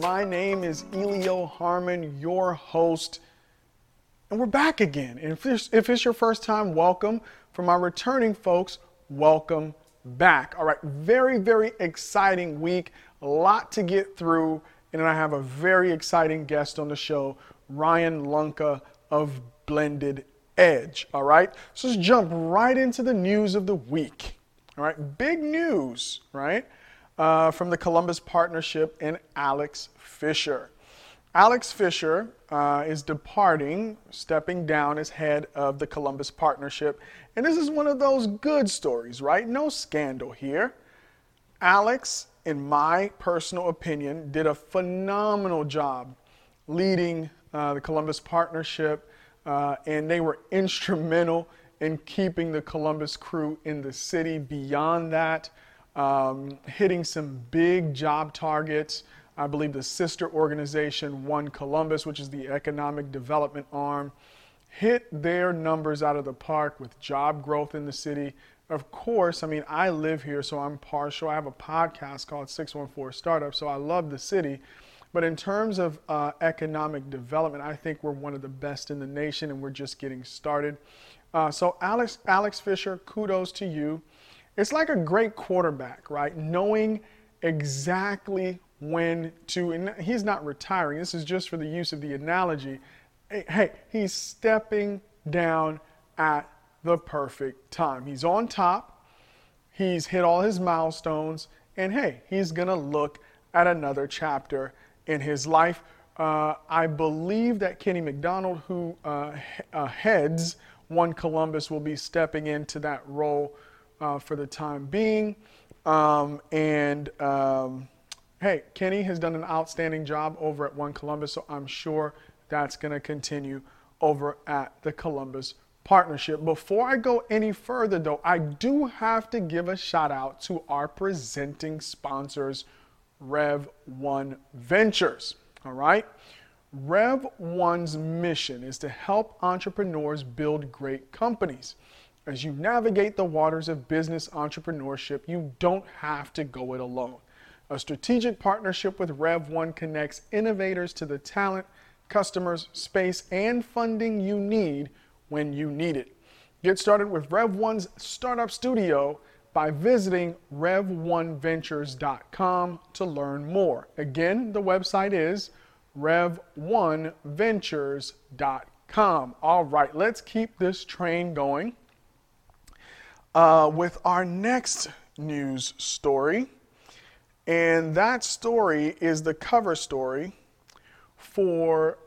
My name is Elio Harmon, your host, and we're back again. And if it's your first time, welcome. For my returning folks, welcome back. All right, very, very exciting week. A lot to get through, and I have a very exciting guest on the show, Ryan Lunka of Blended Edge. All right, so let's jump right into the news of the week. All right, big news, right? From the Columbus Partnership and Alex Fisher. Alex Fisher is departing, stepping down as head of the Columbus Partnership. And this is one of those good stories, right? No scandal here. Alex, in my personal opinion, did a phenomenal job leading the Columbus Partnership, and they were instrumental in keeping the Columbus crew in the city. Beyond that, hitting some big job targets. I believe the sister organization, One Columbus, which is the economic development arm, hit their numbers out of the park with job growth in the city. Of course, I mean, I live here, so I'm partial. I have a podcast called 614 Startup, so I love the city. But in terms of economic development, I think we're one of the best in the nation, and we're just getting started. So Alex Fisher, kudos to you. It's like a great quarterback, right? Knowing exactly when to, and he's not retiring. This is just for the use of the analogy. Hey, he's stepping down at the perfect time. He's on top. He's hit all his milestones. And hey, he's going to look at another chapter in his life. I believe that Kenny McDonald, who heads One Columbus, will be stepping into that role for the time being. Hey, Kenny has done an outstanding job over at One Columbus, so I'm sure that's going to continue over at the Columbus Partnership. Before I go any further, though, I do have to give a shout out to our presenting sponsors, Rev1 Ventures. All right. Rev1's mission is to help entrepreneurs build great companies. As you navigate the waters of business entrepreneurship, you don't have to go it alone. A strategic partnership with Rev1 connects innovators to the talent, customers, space, and funding you need when you need it. Get started with Rev1's Startup Studio by visiting rev1ventures.com to learn more. Again, the website is rev1ventures.com. All right, let's keep this train going. With our next news story, and that story is the cover story for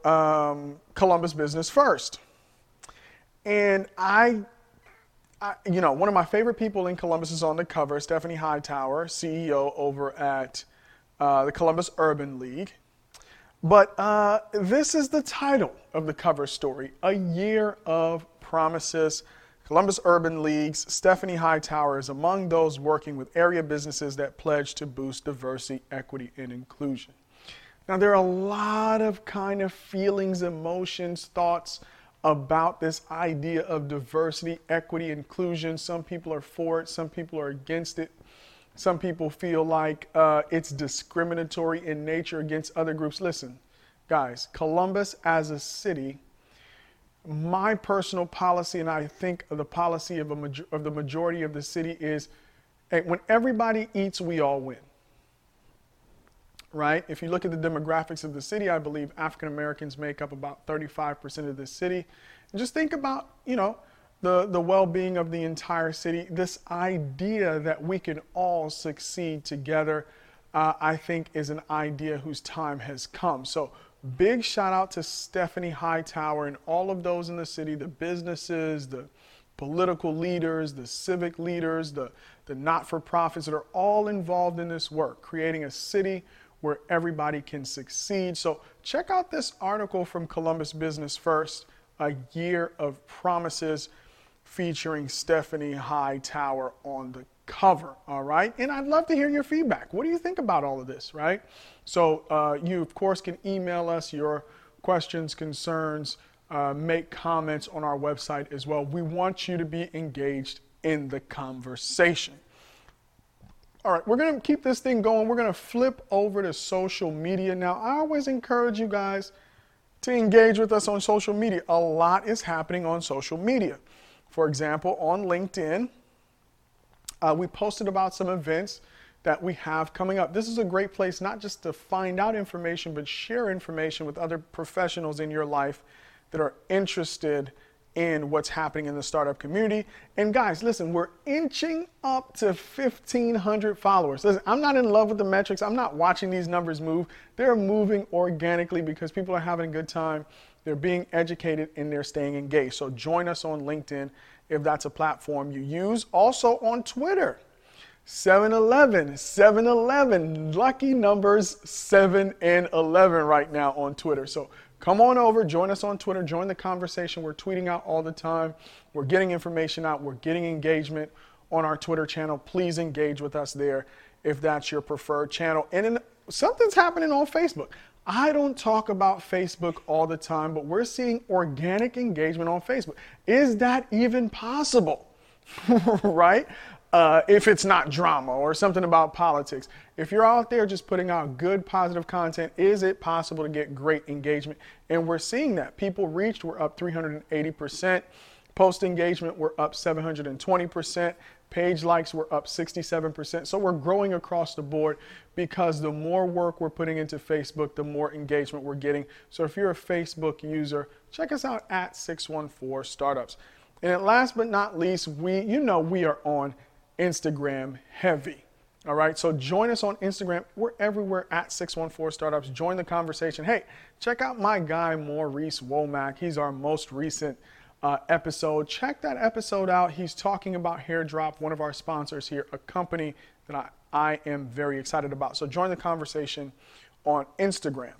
Columbus Business First. And I, you know, one of my favorite people in Columbus is on the cover, Stephanie Hightower, CEO over at the Columbus Urban League. But this is the title of the cover story, A Year of Promises. Columbus Urban League's Stephanie Hightower is among those working with area businesses that pledge to boost diversity, equity, and inclusion. Now, there are a lot of kind of feelings, emotions, thoughts about this idea of diversity, equity, inclusion. Some people are for it. Some people are against it. Some people feel like it's discriminatory in nature against other groups. Listen, guys, Columbus as a city, my personal policy, and I think the policy of the majority of the city, is when everybody eats, we all win, right? If you look at the demographics of the city, I believe African Americans make up about 35% of the city. And just think about, you know, the well-being of the entire city. This idea that we can all succeed together, I think, is an idea whose time has come. So big shout out to Stephanie Hightower and all of those in the city, the businesses, the political leaders, the civic leaders, the not-for-profits that are all involved in this work, creating a city where everybody can succeed. So check out this article from Columbus Business First, A Year of Promises, featuring Stephanie Hightower on the cover. All right. And I'd love to hear your feedback. What do you think about all of this? Right. So you, of course, can email us your questions, concerns, make comments on our website as well. We want you to be engaged in the conversation. All right, we're going to keep this thing going. We're going to flip over to social media. Now, I always encourage you guys to engage with us on social media. A lot is happening on social media. For example, on LinkedIn, we posted about some events that we have coming up. This is a great place not just to find out information, but share information with other professionals in your life that are interested in what's happening in the startup community. And guys, listen, we're inching up to 1,500 followers. Listen, I'm not in love with the metrics. I'm not watching these numbers move. They're moving organically because people are having a good time. They're being educated and they're staying engaged. So join us on LinkedIn if that's a platform you use. Also on Twitter, 711, lucky numbers 7 and 11 right now on Twitter. So come on over, join us on Twitter, join the conversation. We're tweeting out all the time. We're getting information out. We're getting engagement on our Twitter channel. Please engage with us there if that's your preferred channel. And something's happening on Facebook. I don't talk about Facebook all the time, but we're seeing organic engagement on Facebook. Is that even possible? Right? If it's not drama or something about politics. If you're out there just putting out good, positive content, is it possible to get great engagement? And we're seeing that. People reached, we're up 380%. Post engagement, we're up 720%. Page likes, we're up 67%. So we're growing across the board because the more work we're putting into Facebook, the more engagement we're getting. So if you're a Facebook user, check us out at 614 Startups. And last but not least, we are on Instagram heavy. All right. So join us on Instagram. We're everywhere at 614 Startups. Join the conversation. Hey, check out my guy, Maurice Womack. He's our most recent episode. Check that episode out. He's talking about Hairdrop, one of our sponsors here, a company that I am very excited about. So join the conversation on Instagram.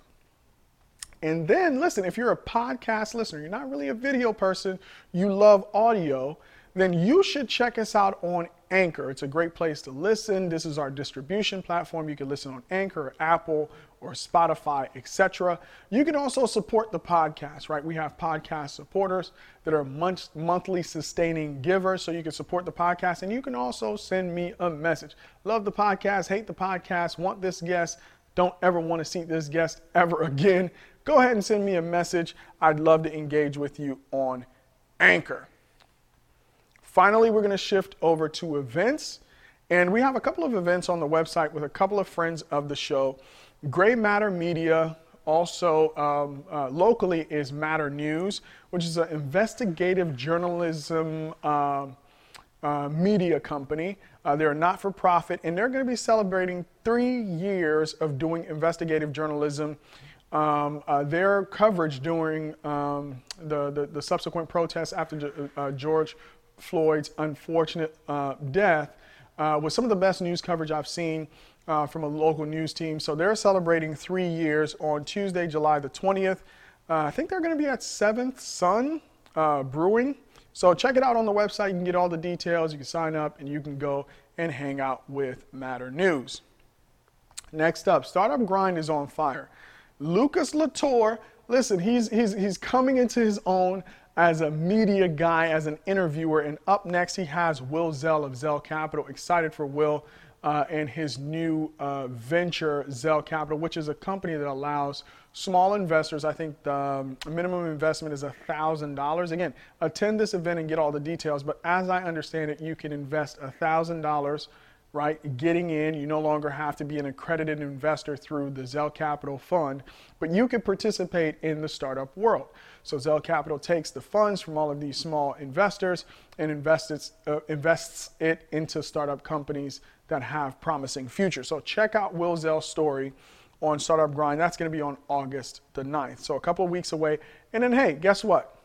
And then listen, if you're a podcast listener, you're not really a video person, you love audio, then you should check us out on Anchor. It's a great place to listen. This is our distribution platform. You can listen on Anchor, or Apple, or Spotify, etc. You can also support the podcast, right? We have podcast supporters that are monthly sustaining givers, so you can support the podcast. And you can also send me a message. Love the podcast, hate the podcast, want this guest, don't ever want to see this guest ever again. Go ahead and send me a message. I'd love to engage with you on Anchor. Finally, we're going to shift over to events, and we have a couple of events on the website with a couple of friends of the show. Gray Matter Media, also locally is Matter News, which is an investigative journalism media company. They're not-for-profit, and they're going to be celebrating 3 years of doing investigative journalism. Their coverage during the subsequent protests after George Floyd's unfortunate death was some of the best news coverage I've seen from a local news team. So they're celebrating 3 years on Tuesday, July the 20th. I think they're going to be at Seventh Sun Brewing. So check it out on the website. You can get all the details. You can sign up and you can go and hang out with Matter News. Next up, Startup Grind is on fire. Lucas Latour, listen, he's coming into his own as a media guy, as an interviewer. And up next, he has Will Zell of Zell Capital. Excited for Will and his new venture, Zell Capital, which is a company that allows small investors. I think the minimum investment is $1,000. Again, attend this event and get all the details. But as I understand it, you can invest $1,000, right? Getting in, you no longer have to be an accredited investor through the Zell Capital Fund, but you can participate in the startup world. So Zell Capital takes the funds from all of these small investors and invests it into startup companies that have promising futures. So check out Will Zell's story on Startup Grind. That's going to be on August the 9th. So a couple of weeks away. And then, hey, guess what?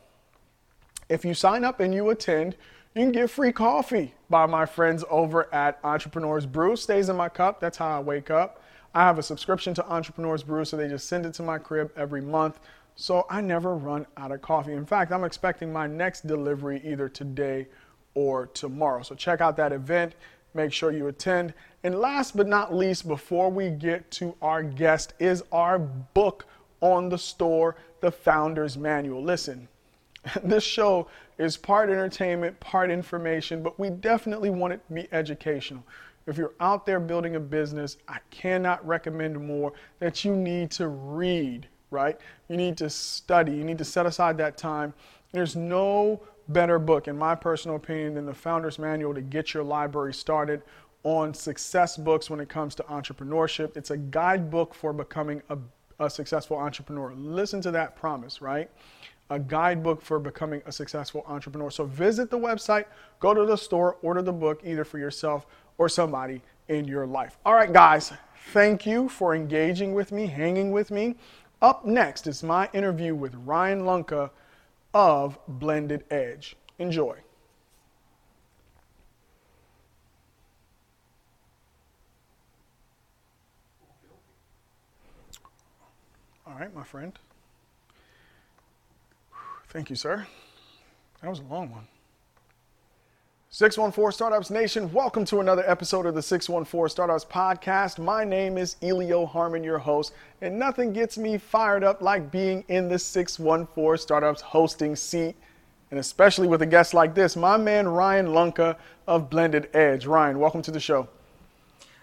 If you sign up and you attend, you can get free coffee by my friends over at Entrepreneurs Brew. Stays in my cup. That's how I wake up. I have a subscription to Entrepreneurs Brew, so they just send it to my crib every month. So I never run out of coffee. In fact, I'm expecting my next delivery either today or tomorrow. So check out that event. Make sure you attend. And last but not least, before we get to our guest, is our book on the store, The Founder's Manual. Listen, this show is part entertainment, part information, but we definitely want it to be educational. If you're out there building a business, I cannot recommend more that you need to read, right? You need to study. You need to set aside that time. There's no better book, in my personal opinion, than The Founder's Manual to get your library started on success books when it comes to entrepreneurship. It's a guidebook for becoming a successful entrepreneur. Listen to that promise, right? A guidebook for becoming a successful entrepreneur. So visit the website, go to the store, order the book either for yourself or somebody in your life. All right, guys, thank you for engaging with me, hanging with me. Up next is my interview with Ryan Lunka of Blended Edge. Enjoy. All right, my friend. Thank you, sir. That was a long one. 614 Startups Nation, welcome to another episode of the 614 Startups Podcast. My name is Elio Harmon, your host, and nothing gets me fired up like being in the 614 Startups hosting seat, and especially with a guest like this, my man Ryan Lunka of Blended Edge. Ryan, welcome to the show.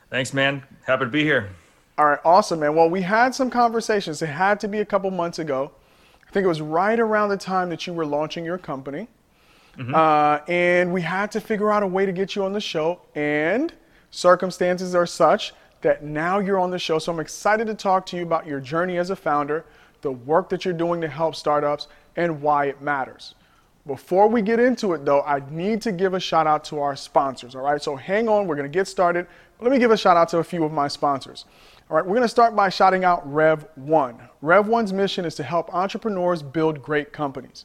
Thanks, man. Happy to be here. All right, awesome, man. Well, we had some conversations. It had to be a couple months ago. I think it was right around the time that you were launching your company. Mm-hmm. And we had to figure out a way to get you on the show, and circumstances are such that now you're on the show. So I'm excited to talk to you about your journey as a founder, the work that you're doing to help startups, and why it matters. Before we get into it, though, I need to give a shout out to our sponsors. All right, so hang on, we're going to get started. Let me give a shout out to a few of my sponsors. All right, we're going to start by shouting out Rev1. Rev1's mission is to help entrepreneurs build great companies.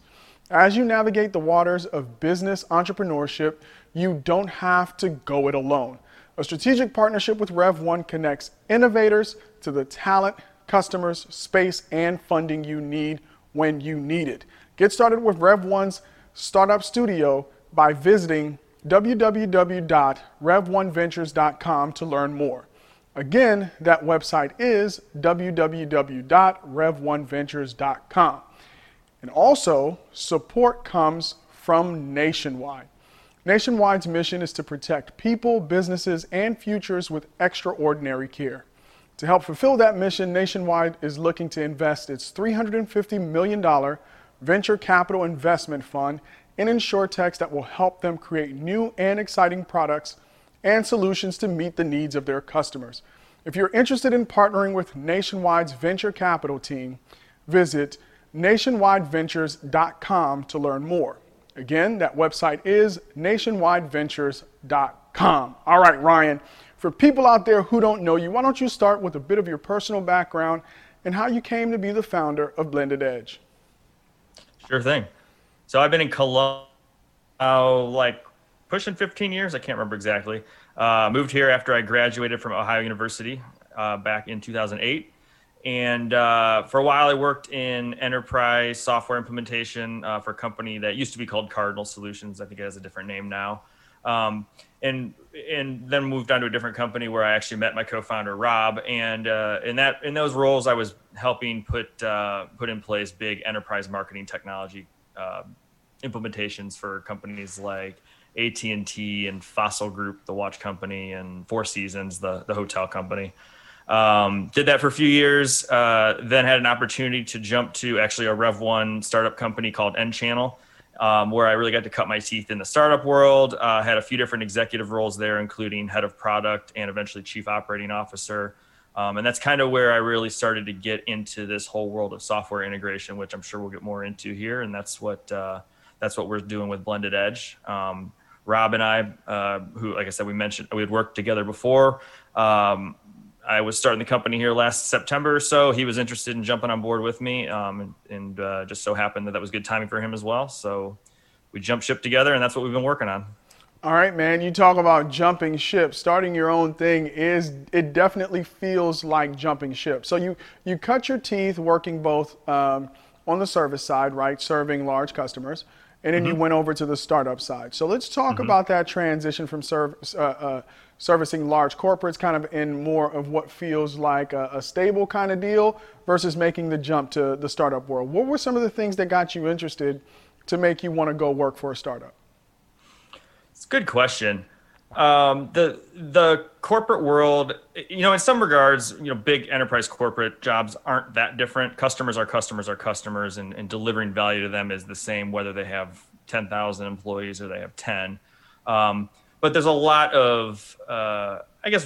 As you navigate the waters of business entrepreneurship, you don't have to go it alone. A strategic partnership with Rev1 connects innovators to the talent, customers, space, and funding you need when you need it. Get started with Rev1's startup studio by visiting www.rev1ventures.com to learn more. Again, that website is www.rev1ventures.com. And also, support comes from Nationwide. Nationwide's mission is to protect people, businesses, and futures with extraordinary care. To help fulfill that mission, Nationwide is looking to invest its $350 million venture capital investment fund in insurtechs that will help them create new and exciting products and solutions to meet the needs of their customers. If you're interested in partnering with Nationwide's venture capital team, visit nationwideventures.com to learn more. Again, that website is nationwideventures.com. All right, Ryan, for people out there who don't know you, why don't you start with a bit of your personal background and how you came to be the founder of Blended Edge? Sure thing. So I've been in Columbus, pushing 15 years. I can't remember exactly. Moved here after I graduated from Ohio University back in 2008. And for a while, I worked in enterprise software implementation for a company that used to be called Cardinal Solutions. I think it has a different name now. And then moved on to a different company where I actually met my co-founder, Rob. And in those roles, I was helping put in place big enterprise marketing technology implementations for companies like AT&T and Fossil Group, the watch company, and Four Seasons, the hotel company. Did that for a few years, then had an opportunity to jump to actually a Rev1 startup company called N Channel, where I really got to cut my teeth in the startup world. Had a few different executive roles there, including head of product and eventually chief operating officer. And that's kind of where I really started to get into this whole world of software integration, which I'm sure we'll get more into here. And that's what we're doing with Blended Edge. Rob and I, who, like I said, we mentioned we had worked together before. I was starting the company here last September or so. He was interested in jumping on board with me, and just so happened that was good timing for him as well. So we jumped ship together, and that's what we've been working on. All right, man. You talk about jumping ship. Starting your own thing it definitely feels like jumping ship. So you cut your teeth working both on the service side, right, serving large customers, and then you went over to the startup side. So let's talk about that transition from servicing large corporates, kind of in more of what feels like a stable kind of deal versus making the jump to the startup world. What were some of the things that got you interested to make you want to go work for a startup? It's a good question. The corporate world, in some regards, big enterprise corporate jobs aren't that different. Customers are customers are customers, and delivering value to them is the same whether they have 10,000 employees or they have 10. But there's a lot of,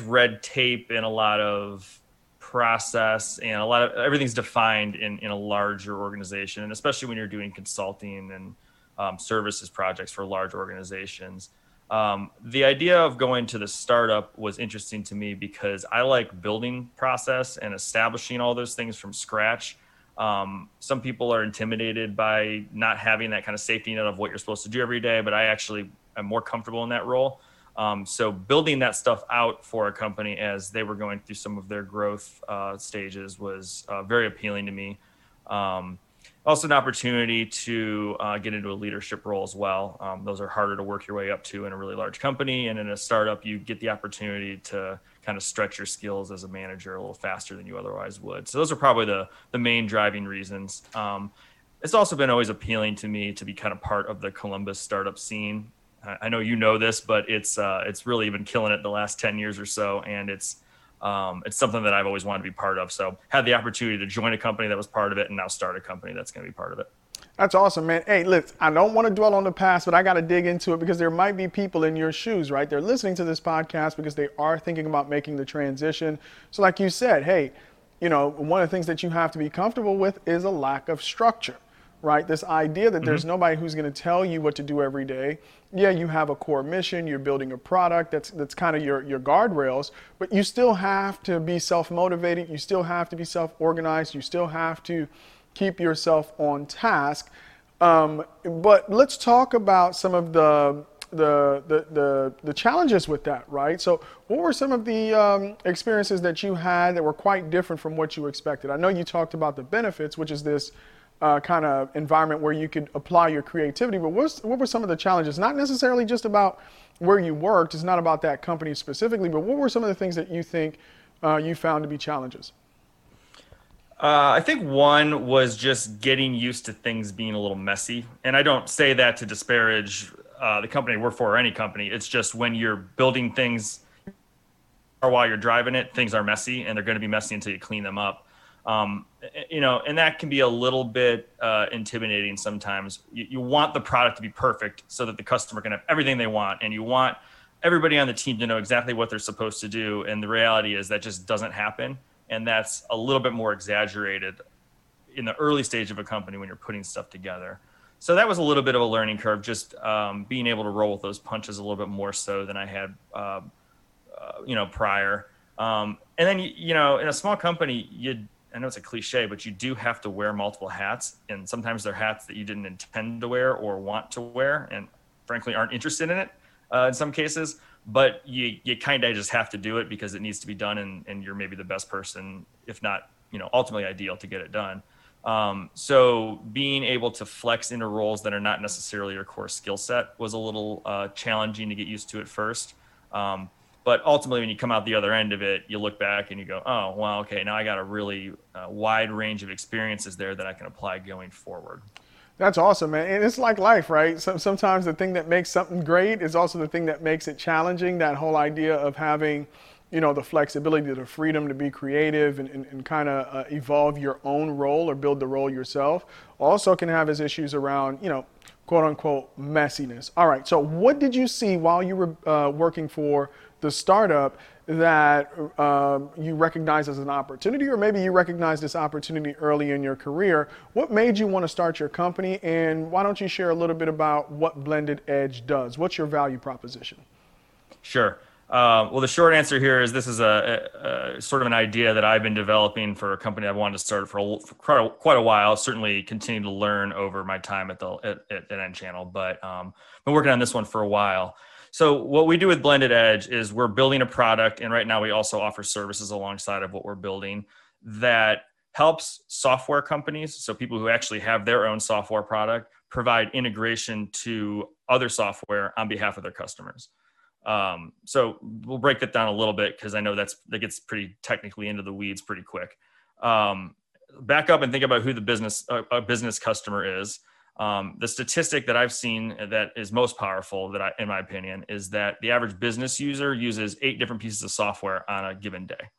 red tape and a lot of process, and a lot of everything's defined in a larger organization, and especially when you're doing consulting and services projects for large organizations. The idea of going to the startup was interesting to me because I like building process and establishing all those things from scratch. Some people are intimidated by not having that kind of safety net of what you're supposed to do every day, but I actually am more comfortable in that role. So building that stuff out for a company as they were going through some of their growth stages was very appealing to me. Also an opportunity to get into a leadership role as well. Those are harder to work your way up to in a really large company. And in a startup, you get the opportunity to kind of stretch your skills as a manager a little faster than you otherwise would. So those are probably the main driving reasons. It's also been always appealing to me to be kind of part of the Columbus startup scene. I know you know this, but it's really been killing it the last 10 years or so. And it's something that I've always wanted to be part of. So had the opportunity to join a company that was part of it and now start a company that's going to be part of it. That's awesome, man. Hey, look, I don't want to dwell on the past, but I got to dig into it because there might be people in your shoes, right? They're listening to this podcast because they are thinking about making the transition. So like you said, hey, one of the things that you have to be comfortable with is a lack of structure, right? This idea that there's nobody who's going to tell you what to do every day. Yeah, you have a core mission, you're building a product, that's kind of your guardrails, but you still have to be self-motivated, you still have to be self-organized, you still have to keep yourself on task. But let's talk about some of the challenges with that, right? So what were some of the experiences that you had that were quite different from what you expected? I know you talked about the benefits, which is this kind of environment where you could apply your creativity, but what were some of the challenges? Not necessarily just about where you worked, it's not about that company specifically, but what were some of the things that you think you found to be challenges? I think one was just getting used to things being a little messy. And I don't say that to disparage the company I work for or any company. It's just when you're building things or while you're driving it, things are messy and they're going to be messy until you clean them up. And that can be a little bit intimidating sometimes. You want the product to be perfect so that the customer can have everything they want, and you want everybody on the team to know exactly what they're supposed to do. And the reality is that just doesn't happen. And that's a little bit more exaggerated in the early stage of a company when you're putting stuff together. So that was a little bit of a learning curve, just being able to roll with those punches a little bit more so than I had, prior. And then, in a small company, I know it's a cliche, but you do have to wear multiple hats, and sometimes they're hats that you didn't intend to wear or want to wear, and frankly aren't interested in it in some cases. But you kind of just have to do it because it needs to be done, and you're maybe the best person, if not, ultimately ideal to get it done. So being able to flex into roles that are not necessarily your core skill set was a little challenging to get used to at first. But ultimately, when you come out the other end of it, you look back and you go, oh, well, okay, now I got a really wide range of experiences there that I can apply going forward. That's awesome, man. And it's like life, right? So sometimes the thing that makes something great is also the thing that makes it challenging. That whole idea of having, the flexibility, the freedom to be creative and kind of evolve your own role or build the role yourself also can have its issues around, quote unquote messiness. All right. So what did you see while you were working for the startup that you recognize as an opportunity, or maybe you recognize this opportunity early in your career? What made you want to start your company? And why don't you share a little bit about what Blended Edge does? What's your value proposition? Sure. Well, the short answer here is this is a sort of an idea that I've been developing for a company I've wanted to start for quite a while. Certainly continue to learn over my time at N Channel, but been working on this one for a while. So what we do with Blended Edge is we're building a product, and right now we also offer services alongside of what we're building that helps software companies, so people who actually have their own software product, provide integration to other software on behalf of their customers. So we'll break that down a little bit because I know that gets pretty technically into the weeds pretty quick. Back up and think about who the business customer is. The statistic that I've seen that is most powerful, that in my opinion, is that the average business user uses 8 different pieces of software on a given day.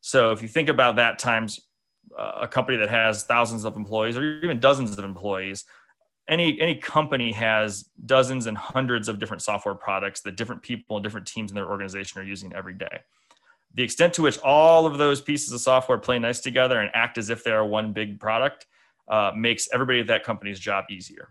So if you think about that times a company that has thousands of employees or even dozens of employees, any company has dozens and hundreds of different software products that different people and different teams in their organization are using every day. The extent to which all of those pieces of software play nice together and act as if they are one big product makes everybody at that company's job easier.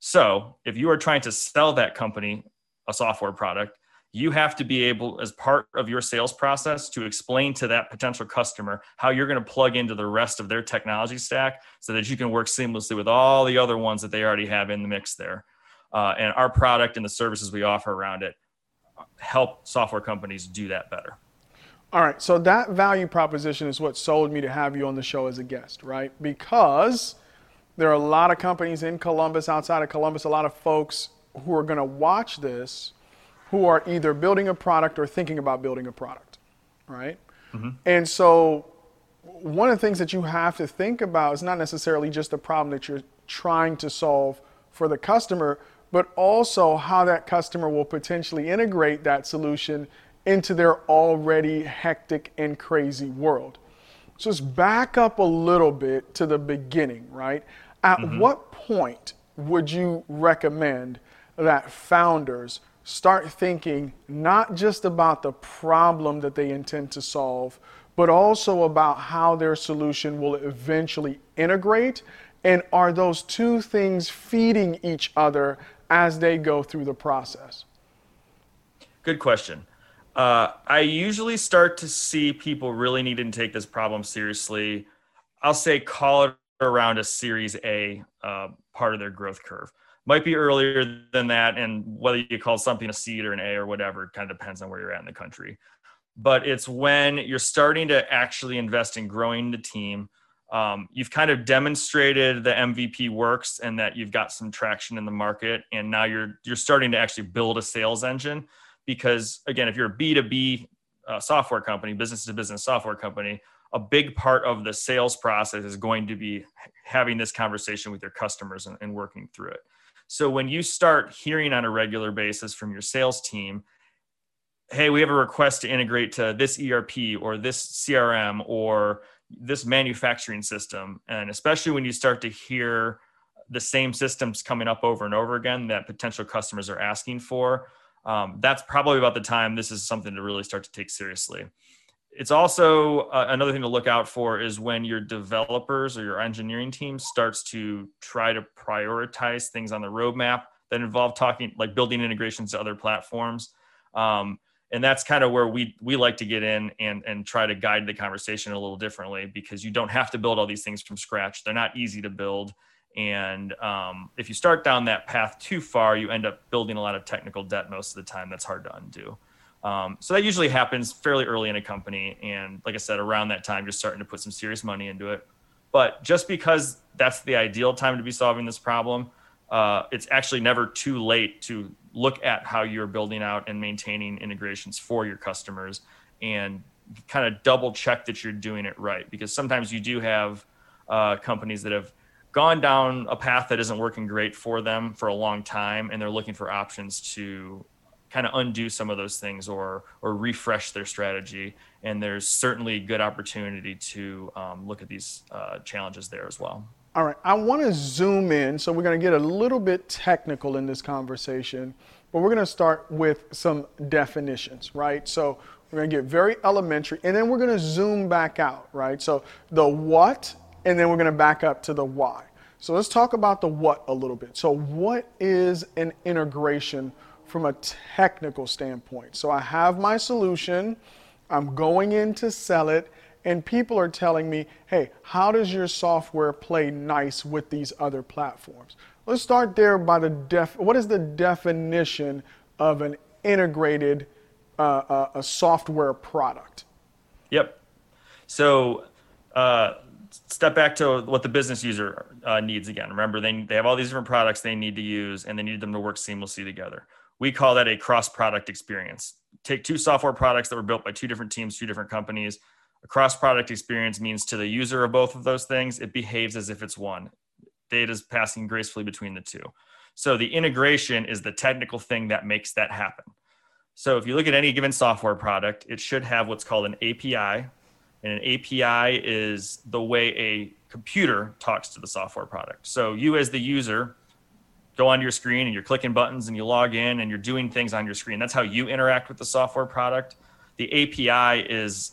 So if you are trying to sell that company a software product, you have to be able, as part of your sales process, to explain to that potential customer how you're going to plug into the rest of their technology stack so that you can work seamlessly with all the other ones that they already have in the mix there. And our product and the services we offer around it help software companies do that better. All right, so that value proposition is what sold me to have you on the show as a guest, right? Because there are a lot of companies in Columbus, outside of Columbus, a lot of folks who are going to watch this who are either building a product or thinking about building a product, right? Mm-hmm. And so one of the things that you have to think about is not necessarily just the problem that you're trying to solve for the customer, but also how that customer will potentially integrate that solution into their already hectic and crazy world. So just back up a little bit to the beginning, right? At mm-hmm. what point would you recommend that founders start thinking not just about the problem that they intend to solve, but also about how their solution will eventually integrate? And are those two things feeding each other as they go through the process? Good question. I usually start to see people really needing to take this problem seriously. I'll say call it around a Series A part of their growth curve. Might be earlier than that, and whether you call something a seed or an A or whatever, it kind of depends on where you're at in the country. But it's when you're starting to actually invest in growing the team. You've kind of demonstrated the MVP works and that you've got some traction in the market, and now you're starting to actually build a sales engine. Because again, if you're a B2B software company, business to business software company, a big part of the sales process is going to be having this conversation with your customers and working through it. So when you start hearing on a regular basis from your sales team, hey, we have a request to integrate to this ERP or this CRM or this manufacturing system. And especially when you start to hear the same systems coming up over and over again that potential customers are asking for, that's probably about the time this is something to really start to take seriously. It's also another thing to look out for is when your developers or your engineering team starts to try to prioritize things on the roadmap that involve building integrations to other platforms. And that's kind of where we like to get in and try to guide the conversation a little differently, because you don't have to build all these things from scratch. They're not easy to build. And if you start down that path too far, you end up building a lot of technical debt most of the time that's hard to undo. So that usually happens fairly early in a company. And like I said, around that time, you're starting to put some serious money into it. But just because that's the ideal time to be solving this problem, it's actually never too late to look at how you're building out and maintaining integrations for your customers and kind of double check that you're doing it right. Because sometimes you do have companies that have gone down a path that isn't working great for them for a long time, and they're looking for options to kind of undo some of those things or refresh their strategy. And there's certainly a good opportunity to look at these challenges there as well. All right, I want to zoom in. So we're going to get a little bit technical in this conversation, but we're going to start with some definitions, right? So we're going to get very elementary, and then we're going to zoom back out, right? So the what, and then we're going to back up to the why. So let's talk about the what a little bit. So what is an integration from a technical standpoint? So I have my solution, I'm going in to sell it, and people are telling me, hey, how does your software play nice with these other platforms? Let's start there by what is the definition of an integrated a software product? Yep. So, step back to what the business user needs again. Remember, they have all these different products they need to use, and they need them to work seamlessly together. We call that a cross-product experience. Take 2 software products that were built by 2 different teams, 2 different companies. A cross-product experience means to the user of both of those things, it behaves as if it's one. data is passing gracefully between the two. So the integration is the technical thing that makes that happen. So if you look at any given software product, it should have what's called an API. And an API is the way a computer talks to the software product. So you as the user go onto your screen and you're clicking buttons and you log in and you're doing things on your screen. That's how you interact with the software product. The API is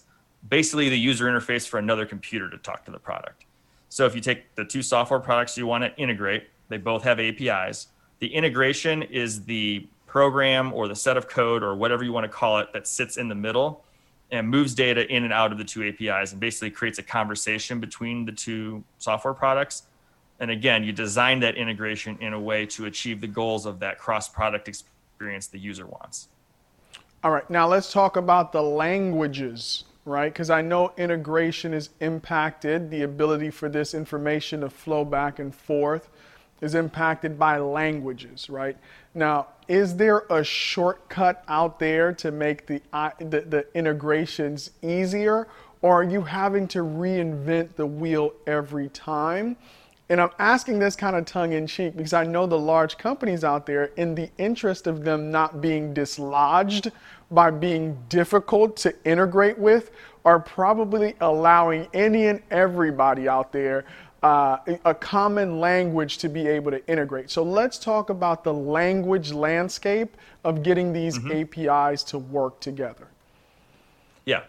basically the user interface for another computer to talk to the product. So if you take the two software products you want to integrate, they both have APIs. The integration is the program or the set of code or whatever you want to call it that sits in the middle and moves data in and out of the two APIs and basically creates a conversation between the two software products. And again, you design that integration in a way to achieve the goals of that cross-product experience the user wants. All right, now let's talk about the languages, right? Because I know integration is impacted. The ability for this information to flow back and forth is impacted by languages, right? Now, is there a shortcut out there to make the integrations easier, or are you having to reinvent the wheel every time? And I'm asking this kind of tongue in cheek because I know the large companies out there, in the interest of them not being dislodged by being difficult to integrate with, are probably allowing any and everybody out there a common language to be able to integrate. So let's talk about the language landscape of getting these APIs to work together. Yeah.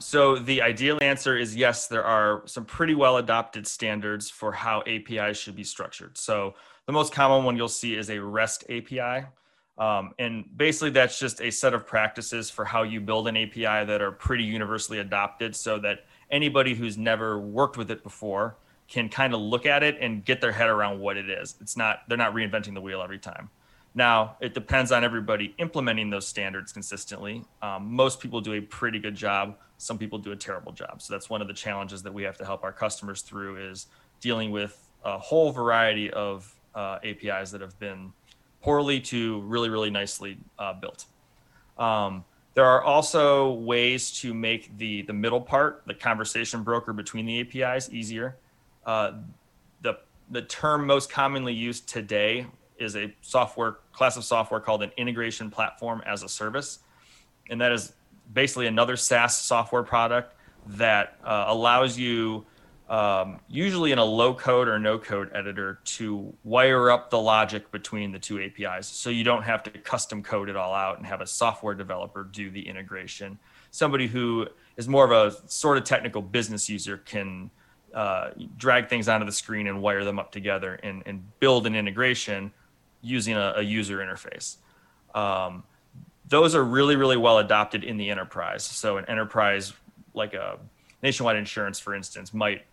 So the ideal answer is yes, there are some pretty well adopted standards for how APIs should be structured. So the most common one you'll see is a REST API. And basically that's just a set of practices for how you build an API that are pretty universally adopted so that anybody who's never worked with it before can kind of look at it and get their head around what it is. They're not reinventing the wheel every time. Now, it depends on everybody implementing those standards consistently. Most people do a pretty good job. Some people do a terrible job. So that's one of the challenges that we have to help our customers through is dealing with a whole variety of APIs that have been poorly to really, really nicely built. There are also ways to make the middle part, the conversation broker between the APIs, easier. The term most commonly used today is a software class of software called an integration platform as a service. And that is basically another SaaS software product that allows you, usually in a low code or no code editor, to wire up the logic between the two APIs. So you don't have to custom code it all out and have a software developer do the integration. Somebody who is more of a sort of technical business user can drag things onto the screen and wire them up together and build an integration using a user interface. Those are really, really well adopted in the enterprise. So an enterprise like a Nationwide Insurance, for instance, might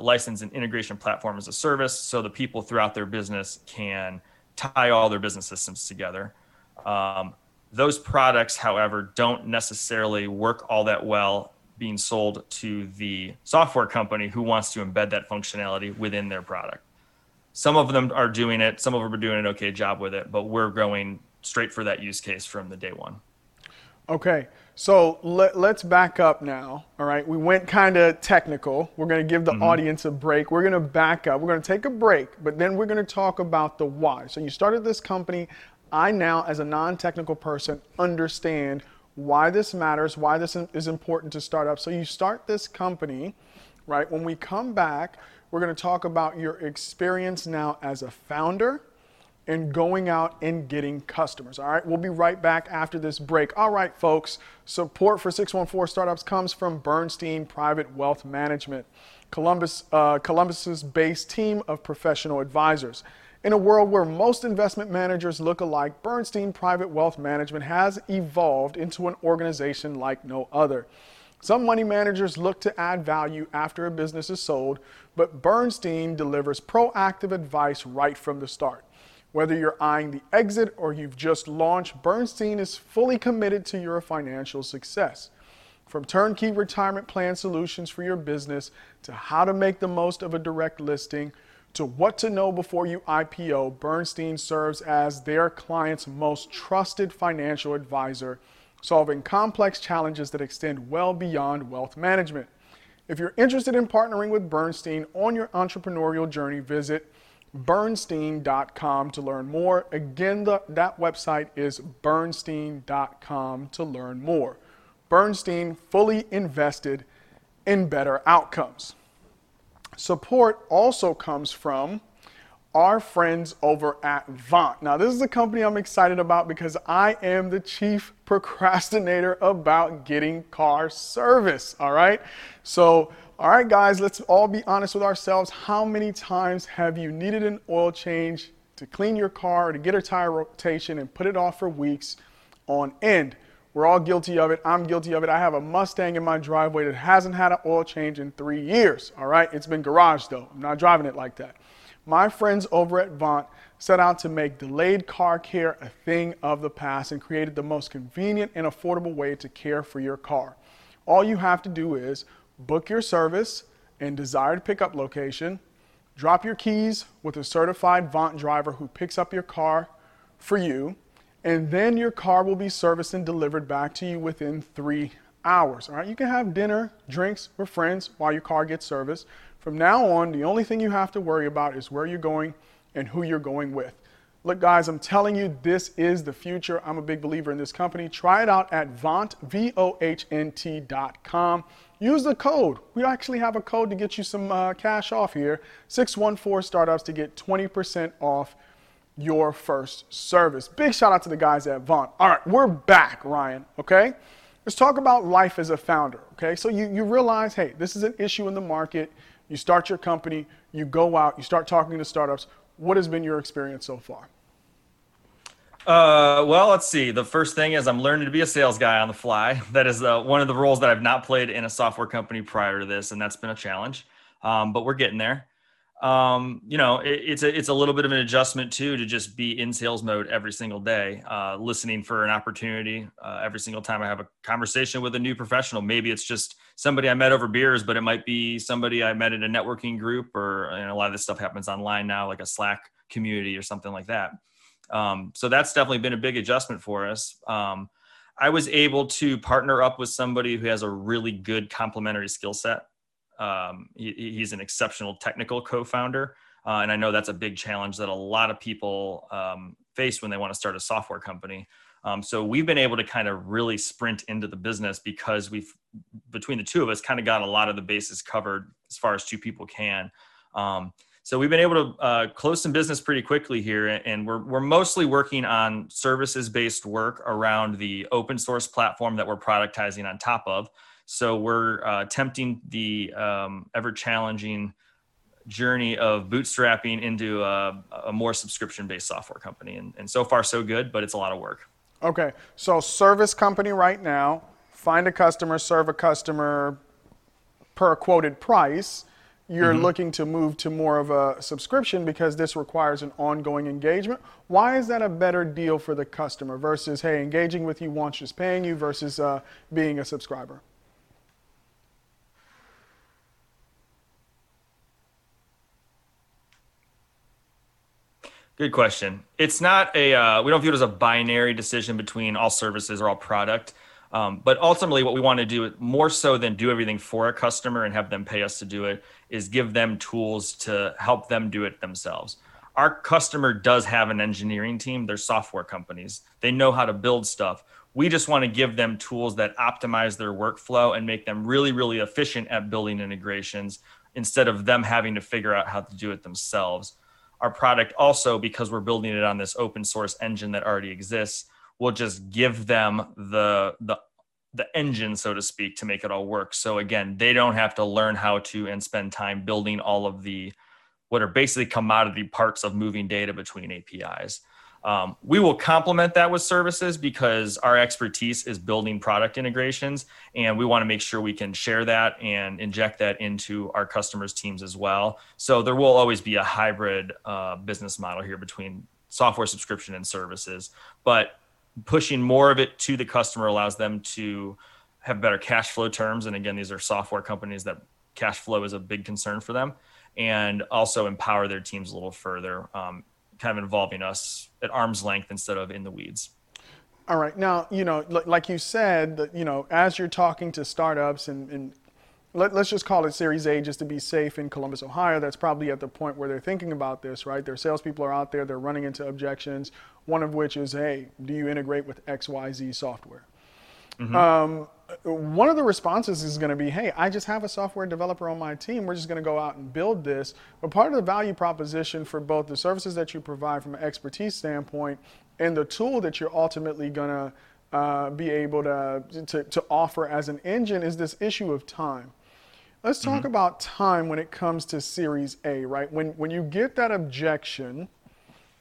license an integration platform as a service so the people throughout their business can tie all their business systems together. Those products, however, don't necessarily work all that well being sold to the software company who wants to embed that functionality within their product. Some of them are doing it, some of them are doing an okay job with it, but we're going straight for that use case from the day one. Okay, so let's back up now, all right? We went kind of technical. We're gonna give the audience a break. We're gonna back up, we're gonna take a break, but then we're gonna talk about the why. So you started this company. I now, as a non-technical person, understand why this matters, why this is important to startups. So you start this company, right? When we come back, we're going to talk about your experience now as a founder and going out and getting customers. All right, we'll be right back after this break. All right, folks, support for 614 Startups comes from Bernstein Private Wealth Management, Columbus's based team of professional advisors. In a world where most investment managers look alike, Bernstein Private Wealth Management has evolved into an organization like no other. Some money managers look to add value after a business is sold, but Bernstein delivers proactive advice right from the start. Whether you're eyeing the exit or you've just launched, Bernstein is fully committed to your financial success. From turnkey retirement plan solutions for your business to how to make the most of a direct listing, to what to know before you IPO, Bernstein serves as their clients' most trusted financial advisor, solving complex challenges that extend well beyond wealth management. If you're interested in partnering with Bernstein on your entrepreneurial journey, visit Bernstein.com to learn more. Again, that website is Bernstein.com to learn more. Bernstein, fully invested in better outcomes. Support also comes from our friends over at Vaunt. Now, this is a company I'm excited about because I am the chief procrastinator about getting car service, all right? So, all right, guys, let's all be honest with ourselves. How many times have you needed an oil change to clean your car, to get a tire rotation, and put it off for weeks on end? We're all guilty of it. I'm guilty of it. I have a Mustang in my driveway that hasn't had an oil change in 3 years, all right? It's been garaged, though. I'm not driving it like that. My friends over at Vaunt set out to make delayed car care a thing of the past and created the most convenient and affordable way to care for your car. All you have to do is book your service and desired pickup location, drop your keys with a certified Vaunt driver who picks up your car for you, and then your car will be serviced and delivered back to you within 3 hours. All right, you can have dinner, drinks with friends while your car gets serviced. From now on, the only thing you have to worry about is where you're going and who you're going with. Look, guys, I'm telling you, this is the future. I'm a big believer in this company. Try it out at Vaunt, VOHNT.com. Use the code. We actually have a code to get you some cash off here, 614 Startups, to get 20% off your first service. Big shout out to the guys at Vaunt. All right, we're back, Ryan, okay? Let's talk about life as a founder, okay? So you realize, hey, this is an issue in the market. You start your company, you go out, you start talking to startups. What has been your experience so far? Well, let's see. The first thing is I'm learning to be a sales guy on the fly. That is one of the roles that I've not played in a software company prior to this, and that's been a challenge, but we're getting there. It's a little bit of an adjustment too, to just be in sales mode every single day, listening for an opportunity, every single time I have a conversation with a new professional. Maybe it's just somebody I met over beers, but it might be somebody I met in a networking group, or a lot of this stuff happens online now, like a Slack community or something like that. So that's definitely been a big adjustment for us. I was able to partner up with somebody who has a really good complementary skill set. He's an exceptional technical co-founder. And I know that's a big challenge that a lot of people face when they want to start a software company. So we've been able to kind of really sprint into the business because we've, between the two of us, kind of got a lot of the bases covered as far as two people can. So we've been able to close some business pretty quickly here. And we're mostly working on services-based work around the open source platform that we're productizing on top of. So we're attempting the ever-challenging journey of bootstrapping into a more subscription-based software company. And so far, so good, but it's a lot of work. Okay, so service company right now, find a customer, serve a customer per quoted price. You're looking to move to more of a subscription because this requires an ongoing engagement. Why is that a better deal for the customer versus, hey, engaging with you once just paying you versus being a subscriber? Good question. It's not we don't view it as a binary decision between all services or all product. But ultimately what we want to do, more so than do everything for a customer and have them pay us to do it, is give them tools to help them do it themselves. Our customer does have an engineering team. They're software companies. They know how to build stuff. We just want to give them tools that optimize their workflow and make them really, really efficient at building integrations instead of them having to figure out how to do it themselves. Our product also, because we're building it on this open source engine that already exists, will just give them the engine, so to speak, to make it all work. So again, they don't have to learn how to and spend time building all of the, what are basically commodity parts of moving data between APIs. We will complement that with services because our expertise is building product integrations, and we want to make sure we can share that and inject that into our customers' teams as well. So there will always be a hybrid business model here between software subscription and services, but pushing more of it to the customer allows them to have better cash flow terms. And again, these are software companies that cash flow is a big concern for them, and also empower their teams a little further, kind of involving us at arm's length instead of in the weeds. All right. Now, like you said, as you're talking to startups and let's just call it Series A just to be safe in Columbus, Ohio. That's probably at the point where they're thinking about this, right? Their salespeople are out there, they're running into objections, one of which is, hey, do you integrate with XYZ software? Mm-hmm. One of the responses is going to be, hey, I just have a software developer on my team. We're just going to go out and build this. But part of the value proposition for both the services that you provide from an expertise standpoint and the tool that you're ultimately going to be able to offer as an engine is this issue of time. Let's talk mm-hmm. about time when it comes to Series A, right? When you get that objection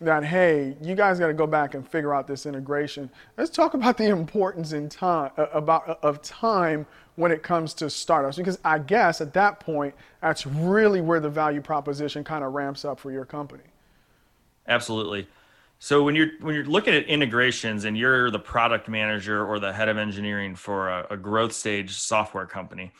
that, hey, you guys got to go back and figure out this integration. Let's talk about the importance in time of time when it comes to startups, because I guess at that point, that's really where the value proposition kind of ramps up for your company. Absolutely. So when you're looking at integrations and you're the product manager or the head of engineering for a growth stage software company,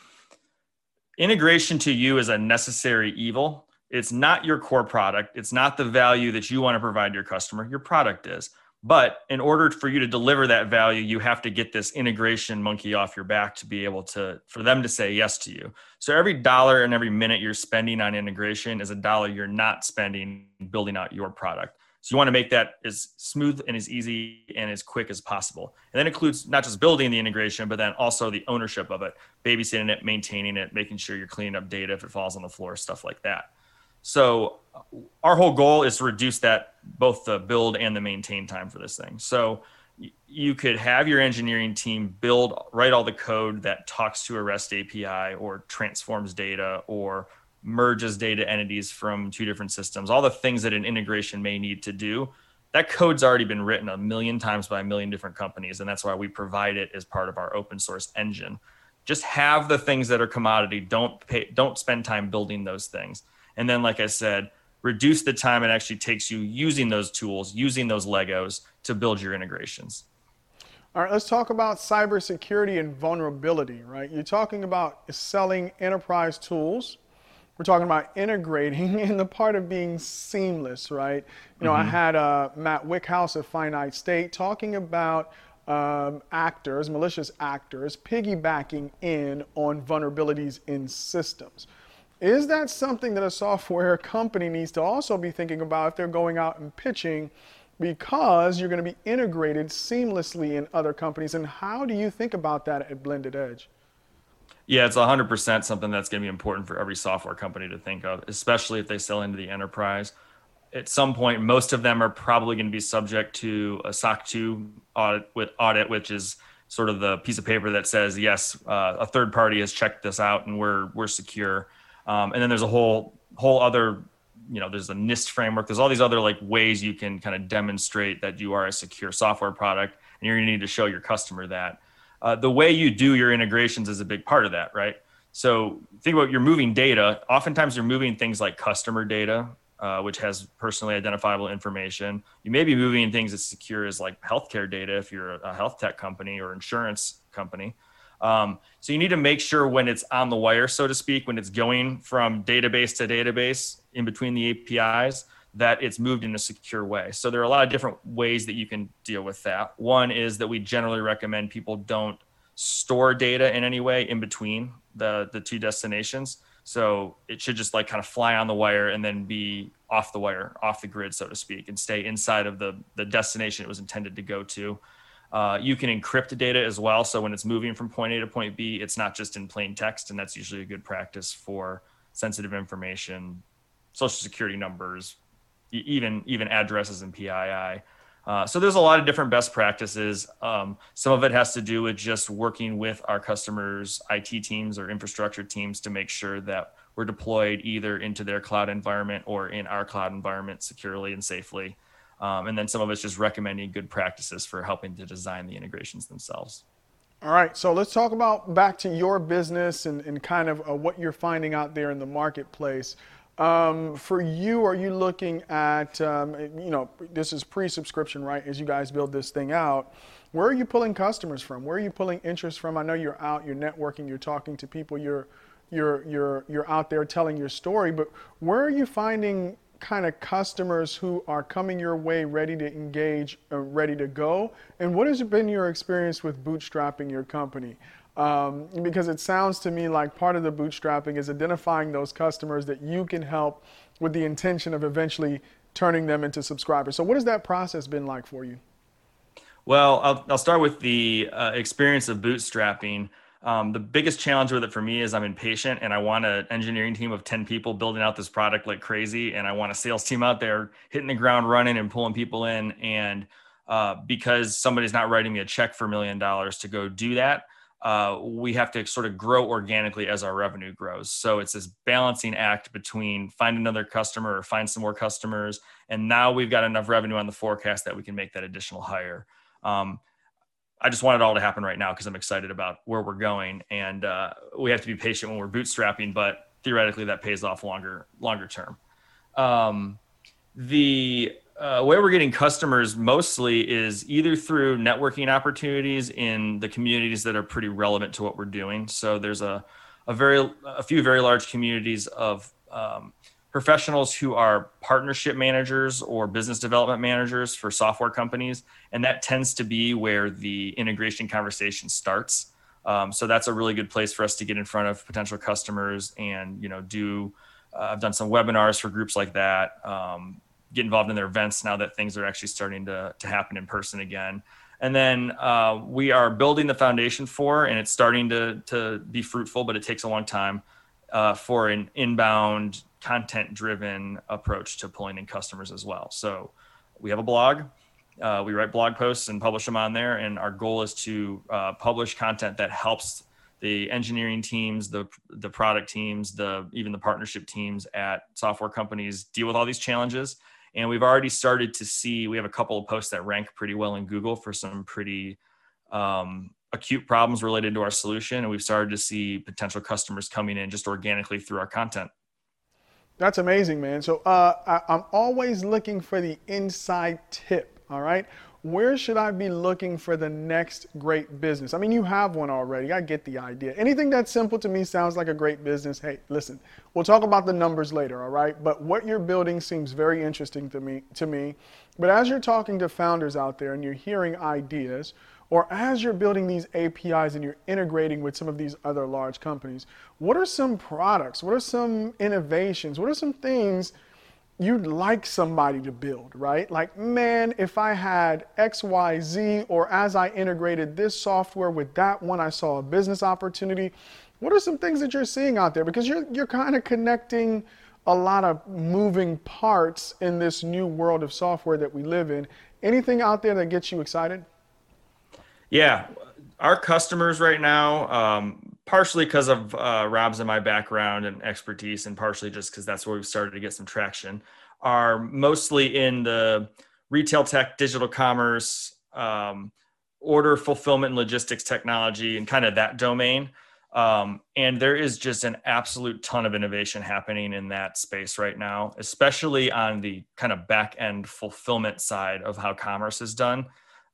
integration to you is a necessary evil. It's not your core product. It's not the value that you want to provide your customer. Your product is. But in order for you to deliver that value, you have to get this integration monkey off your back to be able to, for them to say yes to you. So every dollar and every minute you're spending on integration is a dollar you're not spending building out your product. So you want to make that as smooth and as easy and as quick as possible. And that includes not just building the integration, but then also the ownership of it, babysitting it, maintaining it, making sure you're cleaning up data if it falls on the floor, stuff like that. So our whole goal is to reduce that, both the build and the maintain time for this thing. So you could have your engineering team write all the code that talks to a REST API or transforms data or merges data entities from two different systems, all the things that an integration may need to do. That code's already been written 1 million times by 1 million different companies. And that's why we provide it as part of our open source engine. Just have the things that are commodity. Don't spend time building those things. And then, like I said, reduce the time it actually takes you using those tools, using those Legos to build your integrations. All right, let's talk about cybersecurity and vulnerability, right? You're talking about selling enterprise tools. We're talking about integrating and the part of being seamless, right? You know, mm-hmm. I had Matt Wickhouse of Finite State talking about malicious actors, piggybacking in on vulnerabilities in systems. Is that something that a software company needs to also be thinking about if they're going out and pitching, because you're going to be integrated seamlessly in other companies? And how do you think about that at Blended Edge? Yeah, it's 100% something that's going to be important for every software company to think of, especially if they sell into the enterprise. At some point, most of them are probably going to be subject to a SOC 2 audit, which is sort of the piece of paper that says, yes, a third party has checked this out and we're secure. And then there's a whole other, there's the NIST framework. There's all these other ways you can kind of demonstrate that you are a secure software product, and you're going to need to show your customer that. The way you do your integrations is a big part of that, right? So think about, you're moving data. Oftentimes you're moving things like customer data, which has personally identifiable information. You may be moving things as secure as healthcare data if you're a health tech company or insurance company. So you need to make sure when it's on the wire, so to speak, when it's going from database to database in between the APIs, that it's moved in a secure way. So there are a lot of different ways that you can deal with that. One is that we generally recommend people don't store data in any way in between the two destinations. So it should just kind of fly on the wire and then be off the wire, off the grid, so to speak, and stay inside of the destination it was intended to go to. You can encrypt data as well. So when it's moving from point A to point B, it's not just in plain text. And that's usually a good practice for sensitive information, social security numbers, even addresses and PII. So there's a lot of different best practices. Some of it has to do with just working with our customers' IT teams or infrastructure teams to make sure that we're deployed either into their cloud environment or in our cloud environment securely and safely. And then some of it's just recommending good practices for helping to design the integrations themselves. All right, so let's talk about back to your business and kind of what you're finding out there in the marketplace. For you, are you looking at, this is pre-subscription, right, as you guys build this thing out? Where are you pulling customers from? Where are you pulling interest from? I know you're out, you're networking, you're talking to people, you're out there telling your story, but where are you finding kind of customers who are coming your way, ready to engage, ready to go? And what has been your experience with bootstrapping your company? because it sounds to me like part of the bootstrapping is identifying those customers that you can help with the intention of eventually turning them into subscribers. So what has that process been like for you? Well, I'll start with the experience of bootstrapping. The biggest challenge with it for me is I'm impatient and I want an engineering team of 10 people building out this product like crazy. And I want a sales team out there hitting the ground running and pulling people in. And because somebody's not writing me a check for $1 million to go do that, we have to sort of grow organically as our revenue grows. So it's this balancing act between find another customer or find some more customers. And now we've got enough revenue on the forecast that we can make that additional hire. I just want it all to happen right now because I'm excited about where we're going. And we have to be patient when we're bootstrapping, but theoretically that pays off longer term. The way we're getting customers mostly is either through networking opportunities in the communities that are pretty relevant to what we're doing. So there's a few very large communities of professionals who are partnership managers or business development managers for software companies. And that tends to be where the integration conversation starts. So that's a really good place for us to get in front of potential customers and, I've done some webinars for groups like that, get involved in their events now that things are actually starting to happen in person again. And then we are building the foundation for, and it's starting to be fruitful, but it takes a long time for an inbound content-driven approach to pulling in customers as well. So we have a blog, we write blog posts and publish them on there. And our goal is to publish content that helps the engineering teams, the product teams, even the partnership teams at software companies deal with all these challenges. And we've already started to see, we have a couple of posts that rank pretty well in Google for some pretty acute problems related to our solution. And we've started to see potential customers coming in just organically through our content. That's amazing, man. So I'm always looking for the inside tip, all right? Where should I be looking for the next great business? I mean, you have one already. I get the idea. Anything that's simple to me sounds like a great business. Hey, listen, we'll talk about the numbers later, all right? But what you're building seems very interesting to me. But as you're talking to founders out there and you're hearing ideas, or as you're building these APIs and you're integrating with some of these other large companies, what are some products? What are some innovations? What are some things you'd like somebody to build, right? Like, man, if I had X, Y, Z, or as I integrated this software with that one, I saw a business opportunity. What are some things that you're seeing out there? Because you're kind of connecting a lot of moving parts in this new world of software that we live in. Anything out there that gets you excited? Yeah, our customers right now, partially because of Rob's and my background and expertise, and partially just because that's where we've started to get some traction, are mostly in the retail tech, digital commerce, order fulfillment and logistics technology, and kind of that domain. And there is just an absolute ton of innovation happening in that space right now, especially on the kind of back end fulfillment side of how commerce is done.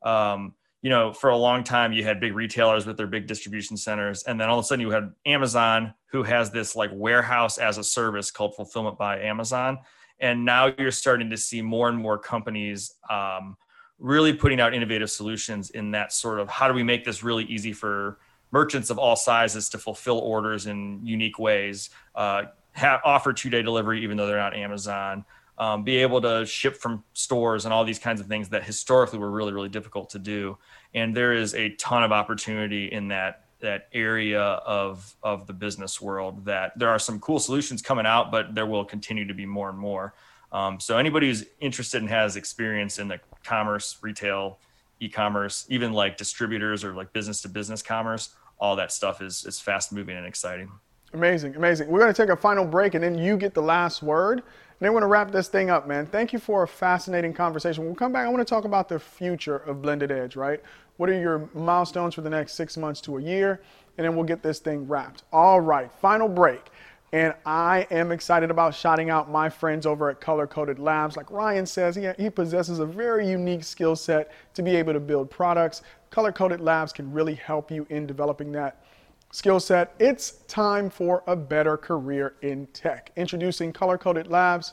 For a long time, you had big retailers with their big distribution centers. And then all of a sudden you had Amazon, who has this like warehouse as a service called Fulfillment by Amazon. And now you're starting to see more and more companies really putting out innovative solutions in that sort of, how do we make this really easy for merchants of all sizes to fulfill orders in unique ways, offer 2-day delivery, even though they're not Amazon, be able to ship from stores and all these kinds of things that historically were really, really difficult to do. And there is a ton of opportunity in that area of the business world, that there are some cool solutions coming out, but there will continue to be more and more. So anybody who's interested and has experience in the commerce, retail, e-commerce, even like distributors or like business to business commerce, all that stuff is fast moving and exciting. Amazing, amazing. We're going to take a final break and then you get the last word. And then we're going to wrap this thing up, man. Thank you for a fascinating conversation. When we come back, I want to talk about the future of Blended Edge, right? What are your milestones for the next 6 months to a year? And then we'll get this thing wrapped. All right, final break. And I am excited about shouting out my friends over at Color Coded Labs. Like Ryan says, he possesses a very unique skill set to be able to build products. Color Coded Labs can really help you in developing that skill set. It's time for a better career in tech. Introducing Color Coded Labs,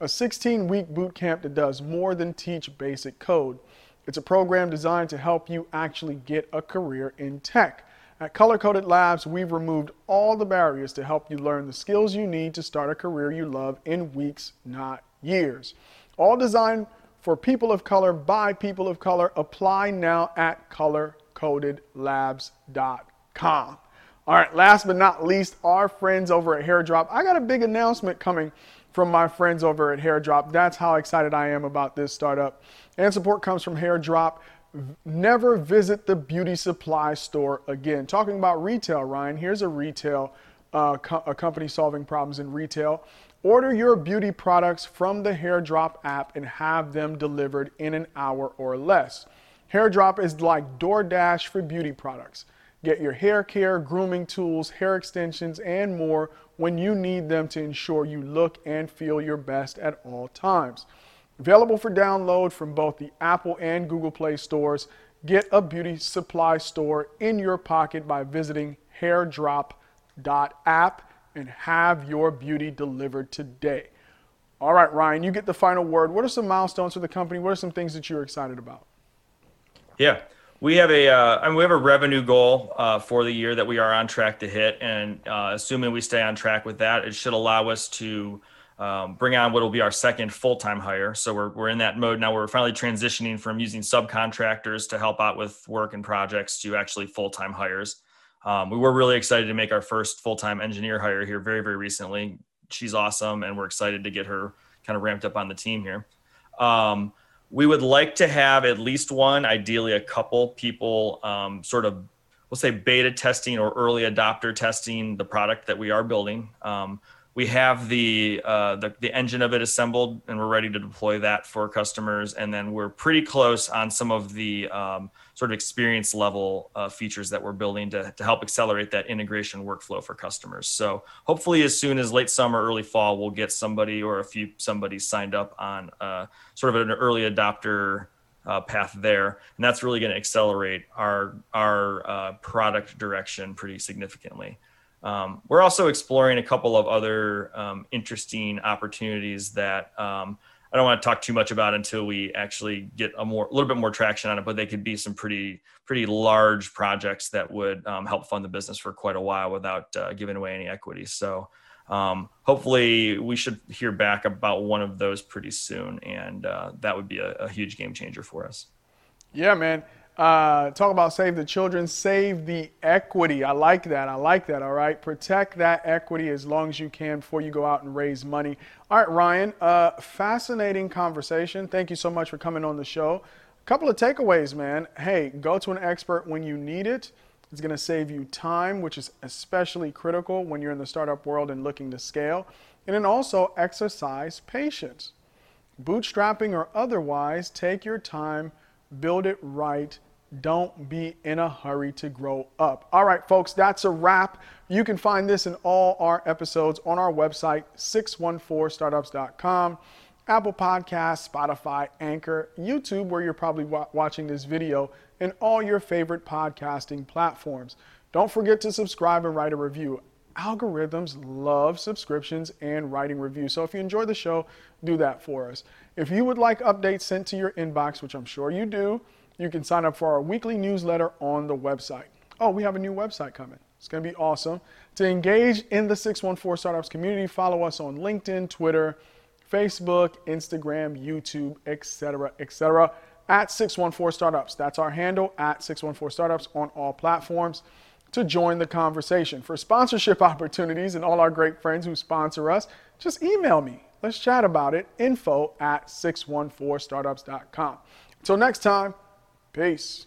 a 16-week boot camp that does more than teach basic code. It's a program designed to help you actually get a career in tech. At Color Coded Labs, we've removed all the barriers to help you learn the skills you need to start a career you love in weeks, not years. All designed for people of color, by people of color. Apply now at colorcodedlabs.com. All right, last but not least, our friends over at Hairdrop. I got a big announcement coming from my friends over at Hairdrop. That's how excited I am about this startup. And support comes from Hairdrop. Never visit the beauty supply store again. Talking about retail, Ryan, here's a retail company solving problems in retail. Order your beauty products from the Hairdrop app and have them delivered in an hour or less. Hairdrop is like DoorDash for beauty products. Get your hair care, grooming tools, hair extensions, and more when you need them to ensure you look and feel your best at all times. Available for download from both the Apple and Google Play stores. Get a beauty supply store in your pocket by visiting hairdrop.app and have your beauty delivered today. All right, Ryan, you get the final word. What are some milestones for the company? What are some things that you're excited about? Yeah. We have a revenue goal for the year that we are on track to hit, and assuming we stay on track with that, it should allow us to bring on what will be our second full-time hire. So we're in that mode now. We're finally transitioning from using subcontractors to help out with work and projects to actually full-time hires. We were really excited to make our first full-time engineer hire here very, very recently. She's awesome, and we're excited to get her kind of ramped up on the team here. We would like to have at least one, ideally a couple people sort of, we'll say, beta testing or early adopter testing the product that we are building. We have the engine of it assembled, and we're ready to deploy that for customers. And then we're pretty close on some of the sort of experience level features that we're building to help accelerate that integration workflow for customers. So hopefully as soon as late summer, early fall, we'll get somebody or a few somebody signed up on sort of an early adopter path there. And that's really going to accelerate our product direction pretty significantly. We're also exploring a couple of other interesting opportunities that I don't want to talk too much about until we actually get a little bit more traction on it, but they could be some pretty large projects that would help fund the business for quite a while without giving away any equity. So hopefully we should hear back about one of those pretty soon, and that would be a huge game changer for us. Yeah, man. Talk about save the children, save the equity. I like that, all right? Protect that equity as long as you can before you go out and raise money. All right, Ryan, fascinating conversation. Thank you so much for coming on the show. A couple of takeaways, man. Hey, go to an expert when you need it. It's going to save you time, which is especially critical when you're in the startup world and looking to scale. And then also exercise patience. Bootstrapping or otherwise, take your time, build it right. Don't be in a hurry to grow up. All right, folks, that's a wrap. You can find this in all our episodes on our website, 614startups.com, Apple Podcasts, Spotify, Anchor, YouTube, where you're probably watching this video, and all your favorite podcasting platforms. Don't forget to subscribe and write a review. Algorithms love subscriptions and writing reviews. So if you enjoy the show, do that for us. If you would like updates sent to your inbox, which I'm sure you do, you can sign up for our weekly newsletter on the website. Oh, we have a new website coming. It's going to be awesome. To engage in the 614 Startups community, follow us on LinkedIn, Twitter, Facebook, Instagram, YouTube, etc., at 614 Startups. That's our handle, at 614 Startups on all platforms, to join the conversation. For sponsorship opportunities and all our great friends who sponsor us, just email me. Let's chat about it, info@614startups.com. Until next time, peace.